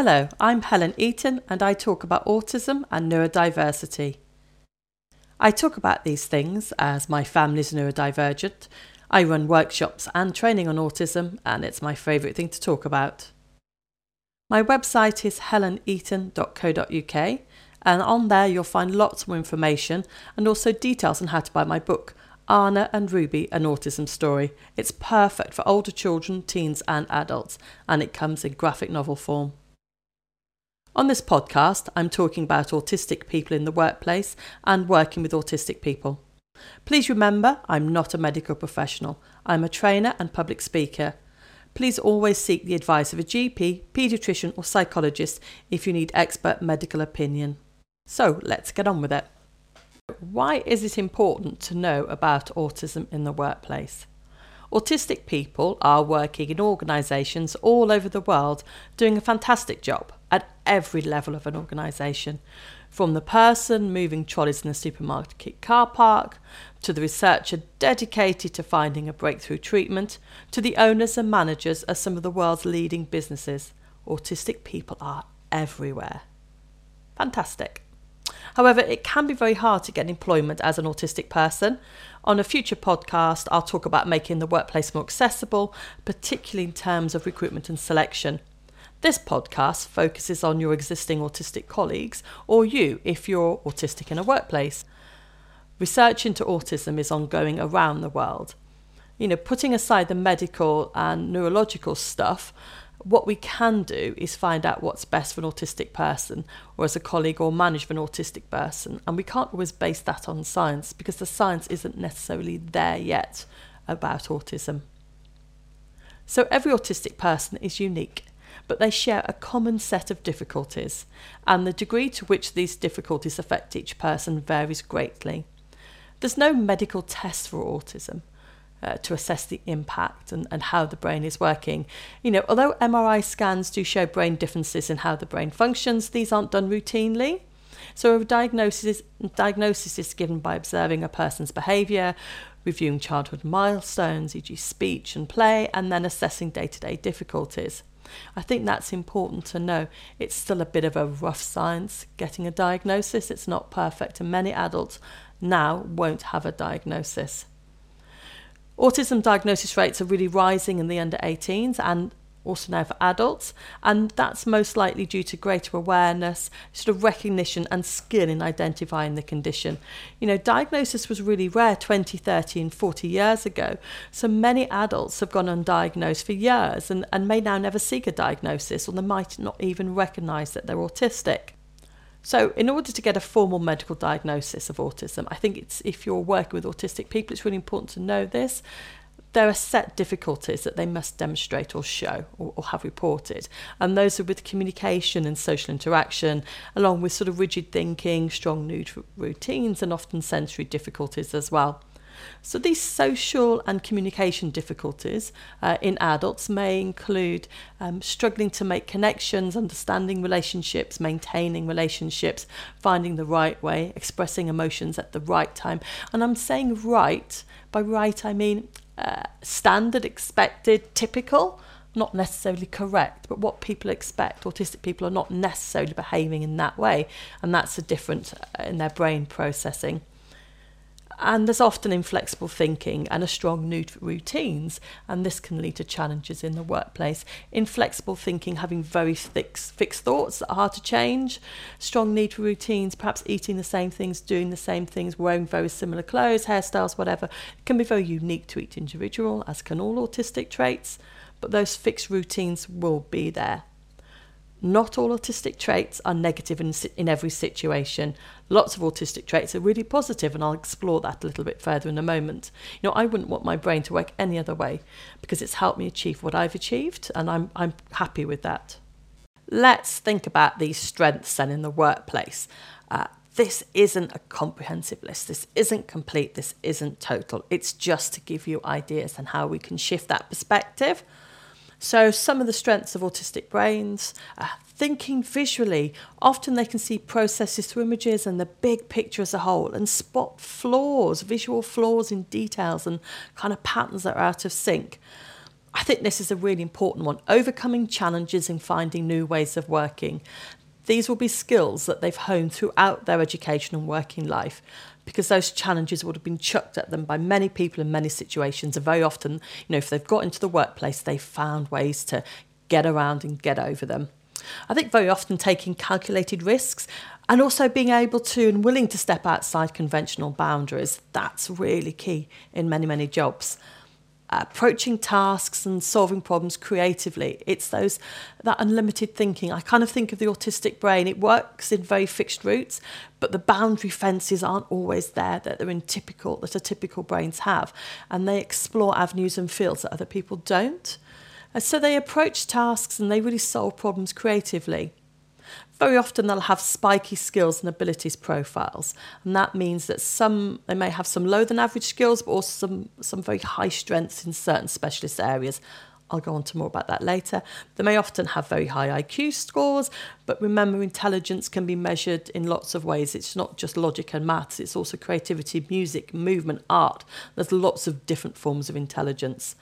Hello, I'm Helen Eaton and I talk about autism and neurodiversity. I talk about these things as my family's neurodivergent. I run workshops and training on autism and it's my favourite thing to talk about. My website is heleneaton.co.uk and on there you'll find lots more information and also details on how to buy my book, Anna and Ruby, An Autism Story. It's perfect for older children, teens and adults, and it comes in graphic novel form. On this podcast, I'm talking about autistic people in the workplace and working with autistic people. Please remember, I'm not a medical professional. I'm a trainer and public speaker. Please always seek the advice of a GP, paediatrician or psychologist if you need expert medical opinion. So let's get on with it. Why is it important to know about autism in the workplace? Autistic people are working in organisations all over the world doing a fantastic job at every level of an organisation, from the person moving trolleys in the supermarket car park, to the researcher dedicated to finding a breakthrough treatment, to the owners and managers of some of the world's leading businesses. Autistic people are everywhere. Fantastic. However, it can be very hard to get employment as an autistic person. On a future podcast, I'll talk about making the workplace more accessible, particularly in terms of recruitment and selection. This podcast focuses on your existing autistic colleagues, or you if you're autistic in a workplace. Research into autism is ongoing around the world. You know, putting aside the medical and neurological stuff, what we can do is find out what's best for an autistic person or as a colleague or manager of an autistic person. And we can't always base that on science because the science isn't necessarily there yet about autism. So every autistic person is unique, but they share a common set of difficulties, and the degree to which these difficulties affect each person varies greatly. There's no medical test for autism to assess the impact and how the brain is working. You know, although MRI scans do show brain differences in how the brain functions, these aren't done routinely. So a diagnosis is given by observing a person's behaviour, reviewing childhood milestones, e.g. speech and play, and then assessing day-to-day difficulties. I think that's important to know. It's still a bit of a rough science getting a diagnosis. It's not perfect, and many adults now won't have a diagnosis. Autism diagnosis rates are really rising in the under 18s and also now for adults, and that's most likely due to greater awareness, sort of recognition and skill in identifying the condition. You know, diagnosis was really rare 20, 30 and 40 years ago, so many adults have gone undiagnosed for years and may now never seek a diagnosis, or they might not even recognise that they're autistic. So in order to get a formal medical diagnosis of autism, I think it's, if you're working with autistic people, it's really important to know this. There are set difficulties that they must demonstrate or show or have reported. And those are with communication and social interaction, along with sort of rigid thinking, strong routines, and often sensory difficulties as well. So these social and communication difficulties in adults may include struggling to make connections, understanding relationships, maintaining relationships, finding the right way, expressing emotions at the right time. And I'm saying right, by right I mean standard, expected, typical, not necessarily correct, but what people expect. Autistic people are not necessarily behaving in that way, and that's a difference in their brain processing. And there's often inflexible thinking and a strong need for routines, and this can lead to challenges in the workplace. Inflexible thinking, having very fixed thoughts that are hard to change, strong need for routines, perhaps eating the same things, doing the same things, wearing very similar clothes, hairstyles, whatever. It can be very unique to each individual, as can all autistic traits, but those fixed routines will be there. Not all autistic traits are negative in every situation. Lots of autistic traits are really positive, and I'll explore that a little bit further in a moment. You know, I wouldn't want my brain to work any other way because it's helped me achieve what I've achieved, and I'm happy with that. Let's think about these strengths then in the workplace. This isn't a comprehensive list. This isn't complete. This isn't total. It's just to give you ideas on how we can shift that perspective. So some of the strengths of autistic brains, thinking visually. Often they can see processes through images and the big picture as a whole, and spot flaws, visual flaws in details and kind of patterns that are out of sync. I think this is a really important one, overcoming challenges and finding new ways of working. These will be skills that they've honed throughout their education and working life, because those challenges would have been chucked at them by many people in many situations. And very often, if they've got into the workplace, they've found ways to get around and get over them. I think very often taking calculated risks and also being able to and willing to step outside conventional boundaries. That's really key in many, many jobs. Approaching tasks and solving problems creatively. It's that unlimited thinking. I kind of think of the autistic brain. It works in very fixed routes, but the boundary fences aren't always there that typical brains have. And they explore avenues and fields that other people don't. And so they approach tasks and they really solve problems creatively. Very often they'll have spiky skills and abilities profiles, and that means that they may have some lower than average skills, but also some very high strengths in certain specialist areas. I'll go on to more about that later. They may often have very high IQ scores, but remember, intelligence can be measured in lots of ways. It's not just logic and maths, it's also creativity, music, movement, art. There's lots of different forms of intelligence.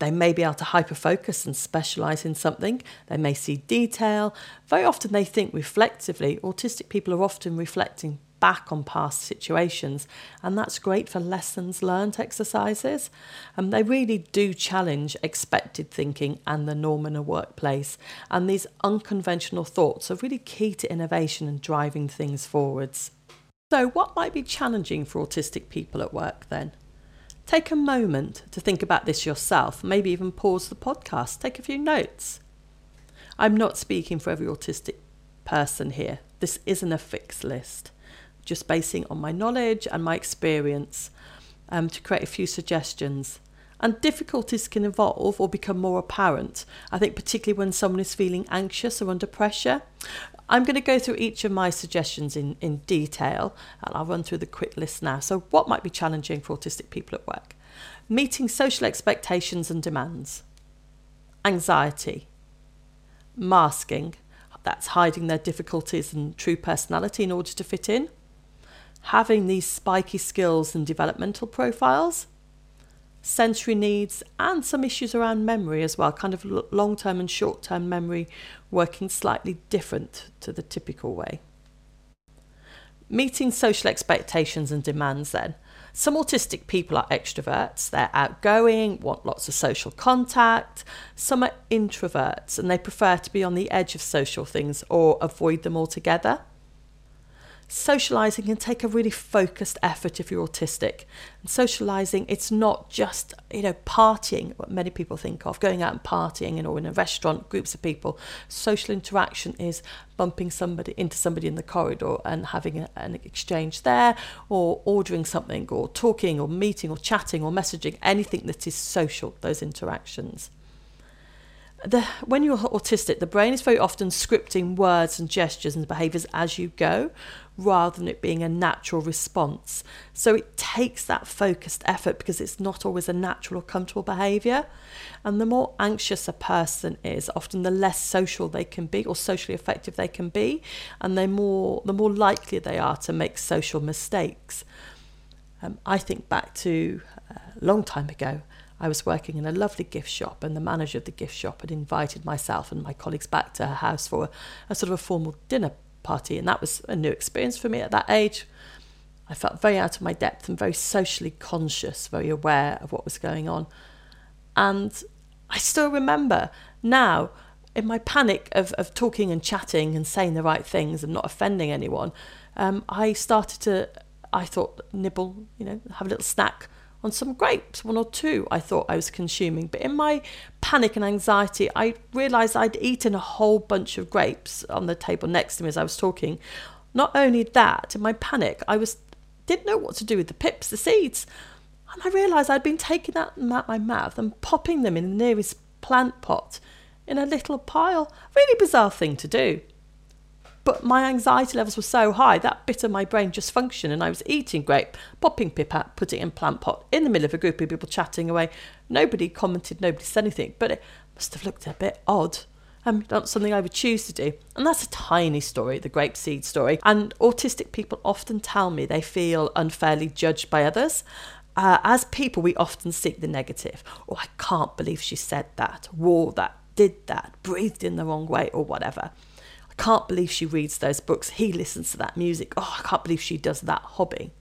They may be able to hyper-focus and specialise in something. They may see detail. Very often they think reflectively. Autistic people are often reflecting back on past situations, and that's great for lessons learned exercises. They really do challenge expected thinking and the norm in a workplace. And these unconventional thoughts are really key to innovation and driving things forwards. So what might be challenging for autistic people at work then? Take a moment to think about this yourself, maybe even pause the podcast, take a few notes. I'm not speaking for every autistic person here. This isn't a fixed list. Just basing on my knowledge and my experience to create a few suggestions. And difficulties can evolve or become more apparent, I think, particularly when someone is feeling anxious or under pressure. I'm going to go through each of my suggestions in detail, and I'll run through the quick list now. So what might be challenging for autistic people at work? Meeting social expectations and demands. Anxiety. Masking. That's hiding their difficulties and true personality in order to fit in. Having these spiky skills and developmental profiles. Sensory needs, and some issues around memory as well, kind of long-term and short-term memory working slightly different to the typical way. Meeting social expectations and demands then. Some autistic people are extroverts, they're outgoing, want lots of social contact. Some are introverts and they prefer to be on the edge of social things or avoid them altogether. Socialising can take a really focused effort if you're autistic. And socialising, it's not just, partying, what many people think of, going out and partying or in a restaurant, groups of people. Social interaction is bumping into somebody in the corridor and having an exchange there, or ordering something, or talking, or meeting, or chatting, or messaging, anything that is social, those interactions. When you're autistic, the brain is very often scripting words and gestures and behaviours as you go, rather than it being a natural response. So it takes that focused effort because it's not always a natural or comfortable behaviour. And the more anxious a person is, often the less social they can be or socially effective they can be, and the more likely they are to make social mistakes. I think back to a long time ago. I was working in a lovely gift shop, and the manager of the gift shop had invited myself and my colleagues back to her house for a sort of a formal dinner party, and that was a new experience for me at that age. I felt very out of my depth and very socially conscious, very aware of what was going on. And I still remember now, in my panic of talking and chatting and saying the right things and not offending anyone, I thought, nibble, have a little snack on some grapes, one or two I thought I was consuming. But in my panic and anxiety, I realised I'd eaten a whole bunch of grapes on the table next to me as I was talking. Not only that, in my panic, I didn't know what to do with the pips, the seeds. And I realised I'd been taking that out my mouth and popping them in the nearest plant pot in a little pile. Really bizarre thing to do. But my anxiety levels were so high, that bit of my brain just functioned, and I was eating grape, popping pip out, putting it in plant pot, in the middle of a group of people chatting away. Nobody commented, nobody said anything, but it must have looked a bit odd. Not something I would choose to do. And that's a tiny story, the grape seed story. And autistic people often tell me they feel unfairly judged by others. As people, we often seek the negative. Oh, I can't believe she said that, wore that, did that, breathed in the wrong way, or whatever. I can't believe she reads those books. He listens to that music. Oh, I can't believe she does that hobby.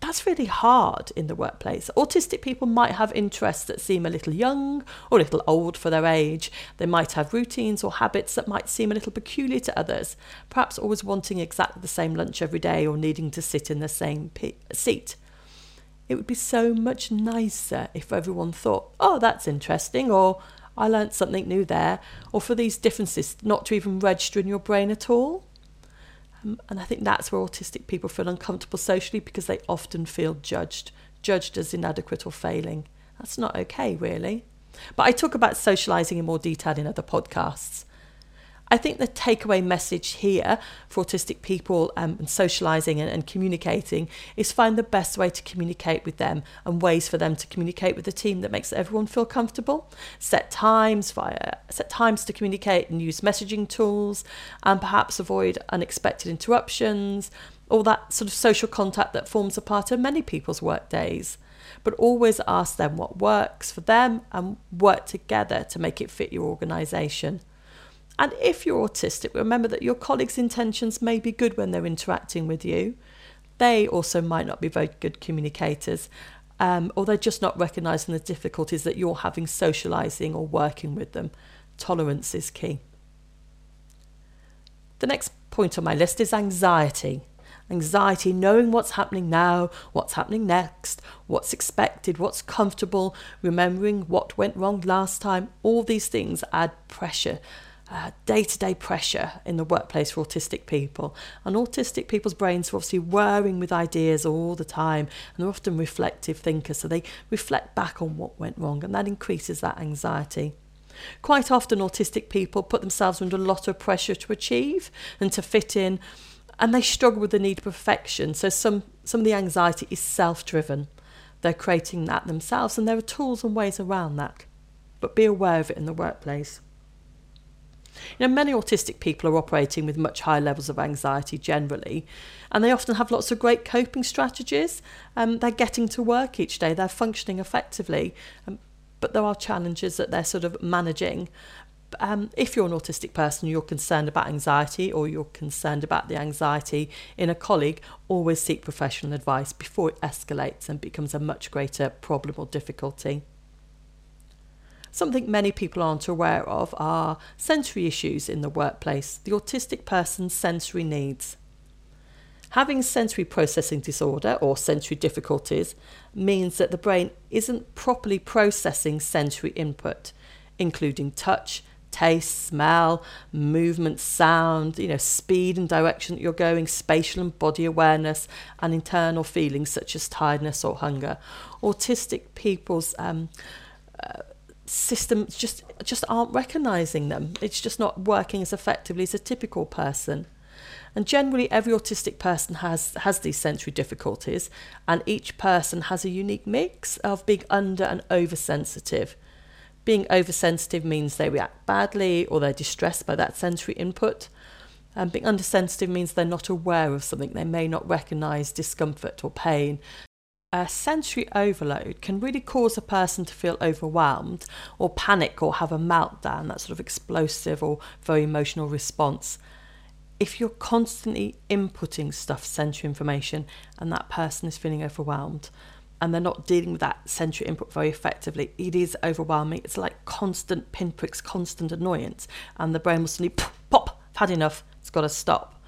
That's really hard in the workplace. Autistic people might have interests that seem a little young or a little old for their age. They might have routines or habits that might seem a little peculiar to others, perhaps always wanting exactly the same lunch every day or needing to sit in the same seat. It would be so much nicer if everyone thought, oh, that's interesting, or I learnt something new there, or for these differences not to even register in your brain at all. And I think that's where autistic people feel uncomfortable socially, because they often feel judged as inadequate or failing. That's not okay, really. But I talk about socialising in more detail in other podcasts. I think the takeaway message here for autistic people and socialising and communicating is find the best way to communicate with them and ways for them to communicate with the team that makes everyone feel comfortable. Set times to communicate and use messaging tools, and perhaps avoid unexpected interruptions, all that sort of social contact that forms a part of many people's work days. But always ask them what works for them and work together to make it fit your organisation. And if you're autistic, remember that your colleagues' intentions may be good when they're interacting with you. They also might not be very good communicators, or they're just not recognising the difficulties that you're having socialising or working with them. Tolerance is key. The next point on my list is anxiety. Anxiety, knowing what's happening now, what's happening next, what's expected, what's comfortable, remembering what went wrong last time, all these things add pressure. Day-to-day pressure in the workplace for autistic people. And autistic people's brains are obviously whirring with ideas all the time, and they're often reflective thinkers, so they reflect back on what went wrong, and that increases that anxiety. Quite often autistic people put themselves under a lot of pressure to achieve and to fit in, and they struggle with the need for perfection, so some of the anxiety is self-driven. They're creating that themselves, and there are tools and ways around that, but be aware of it in the workplace. You know, many autistic people are operating with much higher levels of anxiety generally, and they often have lots of great coping strategies. They're getting to work each day, they're functioning effectively, but there are challenges that they're sort of managing. If you're an autistic person, you're concerned about anxiety, or you're concerned about the anxiety in a colleague, always seek professional advice before it escalates and becomes a much greater problem or difficulty. Something many people aren't aware of are sensory issues in the workplace, the autistic person's sensory needs. Having sensory processing disorder or sensory difficulties means that the brain isn't properly processing sensory input, including touch, taste, smell, movement, sound, speed and direction that you're going, spatial and body awareness, and internal feelings such as tiredness or hunger. Autistic people's systems just aren't recognising them. It's just not working as effectively as a typical person. And generally every autistic person has these sensory difficulties, and each person has a unique mix of being under and oversensitive. Being oversensitive means they react badly or they're distressed by that sensory input. And being undersensitive means they're not aware of something. They may not recognise discomfort or pain. Sensory overload can really cause a person to feel overwhelmed or panic or have a meltdown, that sort of explosive or very emotional response. If you're constantly inputting stuff, sensory information, and that person is feeling overwhelmed and they're not dealing with that sensory input very effectively, it is overwhelming. It's like constant pinpricks, constant annoyance, and the brain will suddenly pop, I've had enough, it's got to stop.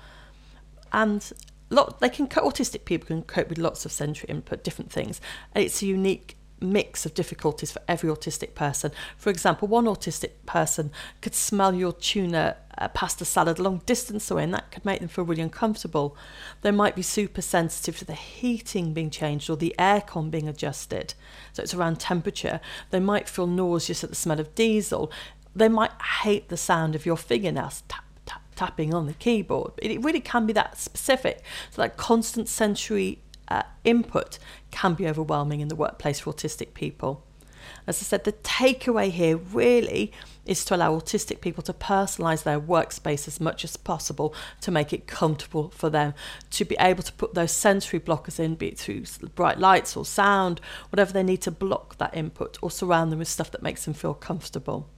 And autistic people can cope with lots of sensory input, different things. It's a unique mix of difficulties for every autistic person. For example, one autistic person could smell your tuna pasta salad a long distance away, and that could make them feel really uncomfortable. They might be super sensitive to the heating being changed or the aircon being adjusted, so it's around temperature. They might feel nauseous at the smell of diesel. They might hate the sound of your fingernails tapping on the keyboard. It really can be that specific. So that constant sensory input can be overwhelming in the workplace for autistic people. As I said, the takeaway here really is to allow autistic people to personalise their workspace as much as possible to make it comfortable for them, to be able to put those sensory blockers in, be it through bright lights or sound, whatever they need to block that input, or surround them with stuff that makes them feel comfortable.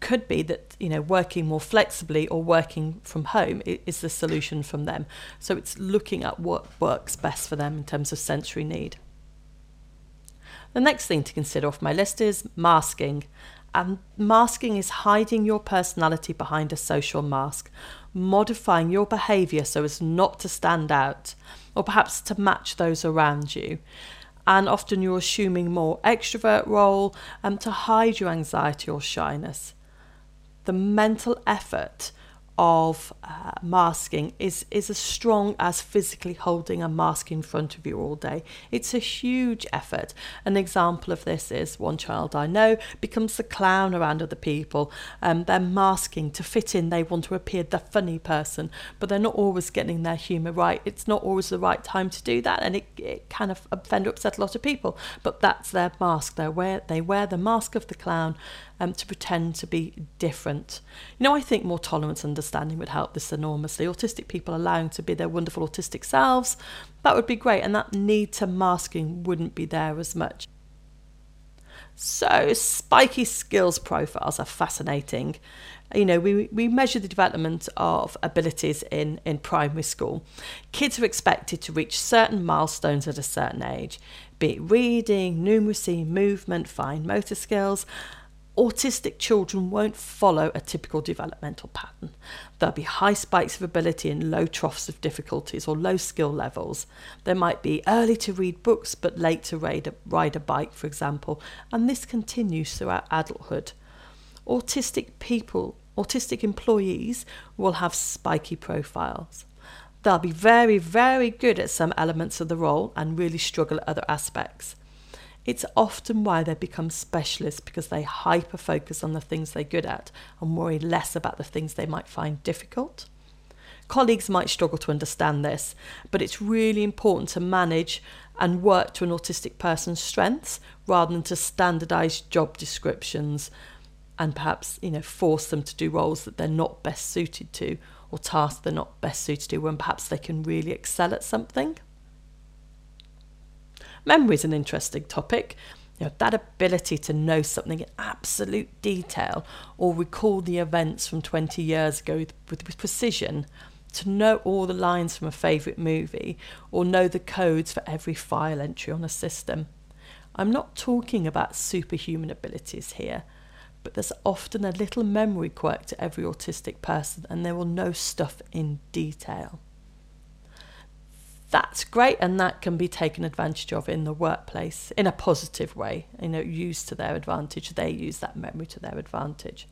Could be that, you know, working more flexibly or working from home is the solution from them. So it's looking at what works best for them in terms of sensory need. The next thing to consider off my list is masking. And masking is hiding your personality behind a social mask, modifying your behaviour so as not to stand out, or perhaps to match those around you. And often you're assuming more extrovert role to hide your anxiety or shyness. The mental effort of masking is as strong as physically holding a mask in front of you all day. It's a huge effort. An example of this is one child I know becomes the clown around other people. They're masking to fit in. They want to appear the funny person, but they're not always getting their humour right. It's not always the right time to do that, and it kind of offend or upset a lot of people, but that's their mask. They wear the mask of the clown to pretend to be different. You know, I think more tolerance and understanding would help this enormously. Autistic people allowing to be their wonderful autistic selves, that would be great, and that need to masking wouldn't be there as much. So spiky skills profiles are fascinating. You know, we measure the development of abilities in primary school. Kids are expected to reach certain milestones at a certain age, be it reading, numeracy, movement, fine motor skills. Autistic children won't follow a typical developmental pattern. There'll be high spikes of ability and low troughs of difficulties or low skill levels. There might be early to read books but late to ride a bike, for example, and this continues throughout adulthood. Autistic employees will have spiky profiles. They'll be very, very good at some elements of the role and really struggle at other aspects. It's often why they become specialists, because they hyper-focus on the things they're good at and worry less about the things they might find difficult. Colleagues might struggle to understand this, but it's really important to manage and work to an autistic person's strengths rather than to standardise job descriptions and perhaps, you know, force them to do roles that they're not best suited to, or tasks they're not best suited to, when perhaps they can really excel at something. Memory is an interesting topic. You know, that ability to know something in absolute detail or recall the events from 20 years ago with precision, to know all the lines from a favourite movie or know the codes for every file entry on a system. I'm not talking about superhuman abilities here, but there's often a little memory quirk to every autistic person, and they will know stuff in detail. That's great, and that can be taken advantage of in the workplace in a positive way, you know, used to their advantage. They use that memory to their advantage.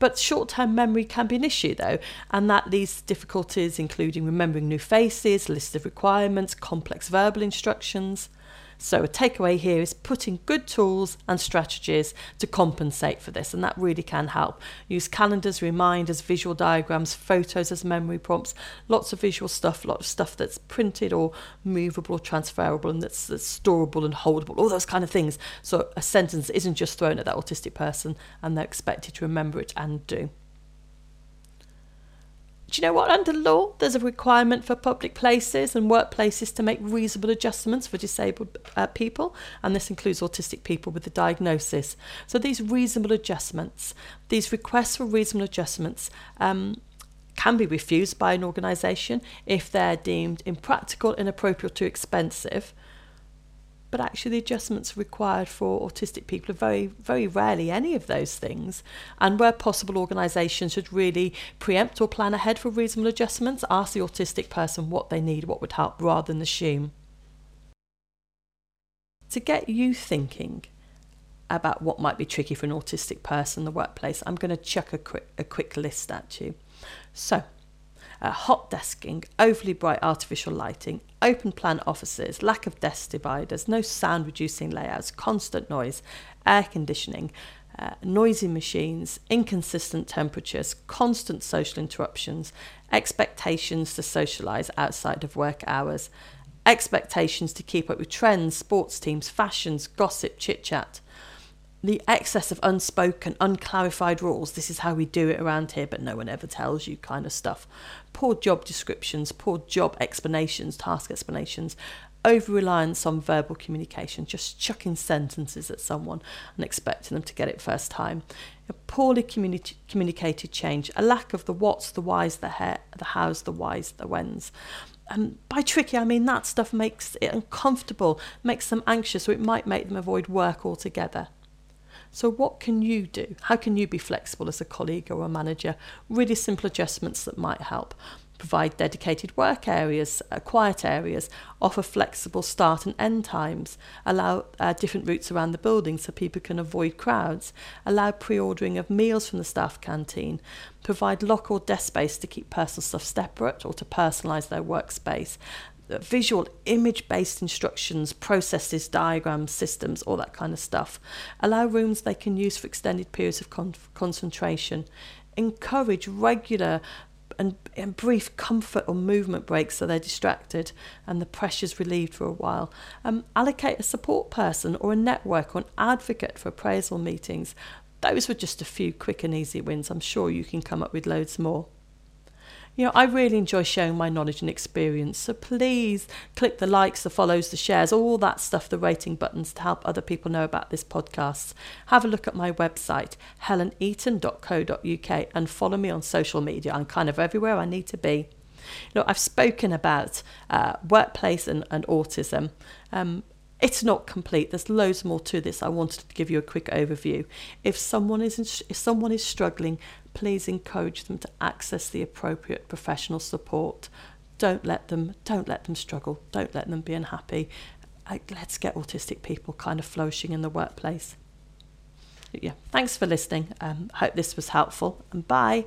But short-term memory can be an issue though, and that leads to difficulties including remembering new faces, lists of requirements, complex verbal instructions. So a takeaway here is putting good tools and strategies to compensate for this, and that really can help. Use calendars, reminders, visual diagrams, photos as memory prompts, lots of visual stuff, lots of stuff that's printed or movable or transferable, and that's storable and holdable, all those kind of things. So a sentence isn't just thrown at that autistic person and they're expected to remember it and do. Do you know what? Under law, there's a requirement for public places and workplaces to make reasonable adjustments for disabled people, and this includes autistic people with a diagnosis. So these reasonable adjustments, these requests for reasonable adjustments can be refused by an organisation if they're deemed impractical, inappropriate, too expensive. But actually the adjustments required for autistic people are very, very rarely any of those things. And where possible, organisations should really preempt or plan ahead for reasonable adjustments, ask the autistic person what they need, what would help, rather than assume. To get you thinking about what might be tricky for an autistic person in the workplace, I'm going to chuck a quick list at you. So, hot desking, overly bright artificial lighting, open plan offices, lack of desk dividers, no sound reducing layouts, constant noise, air conditioning, noisy machines, inconsistent temperatures, constant social interruptions, expectations to socialise outside of work hours, expectations to keep up with trends, sports teams, fashions, gossip, chit chat, the excess of unspoken, unclarified rules, this is how we do it around here, but no one ever tells you kind of stuff. Poor job descriptions, poor job explanations, task explanations, over-reliance on verbal communication, just chucking sentences at someone and expecting them to get it first time. A poorly communicated change, a lack of the what's, the why's, the how's, the why's, the when's. And by tricky, I mean that stuff makes it uncomfortable, makes them anxious, so it might make them avoid work altogether. So what can you do? How can you be flexible as a colleague or a manager? Really simple adjustments that might help. Provide dedicated work areas, quiet areas, offer flexible start and end times, allow different routes around the building so people can avoid crowds, allow pre-ordering of meals from the staff canteen, provide lock or desk space to keep personal stuff separate or to personalise their workspace, visual image-based instructions, processes, diagrams, systems, all that kind of stuff, allow rooms they can use for extended periods of concentration, encourage regular and brief comfort or movement breaks so they're distracted and the pressure's relieved for a while. Allocate a support person or a network or an advocate for appraisal meetings. Those were just a few quick and easy wins. I'm sure you can come up with loads more. You know, I really enjoy sharing my knowledge and experience, so please click the likes, the follows, the shares, all that stuff, the rating buttons to help other people know about this podcast. Have a look at my website, heleneaton.co.uk, and follow me on social media. I'm kind of everywhere I need to be. You know, I've spoken about workplace and autism. It's not complete. There's loads more to this. I wanted to give you a quick overview. If someone is struggling, please encourage them to access the appropriate professional support. Don't let them struggle. Don't let them be unhappy. Let's get autistic people kind of flourishing in the workplace. Yeah. Thanks for listening. Hope this was helpful, and bye.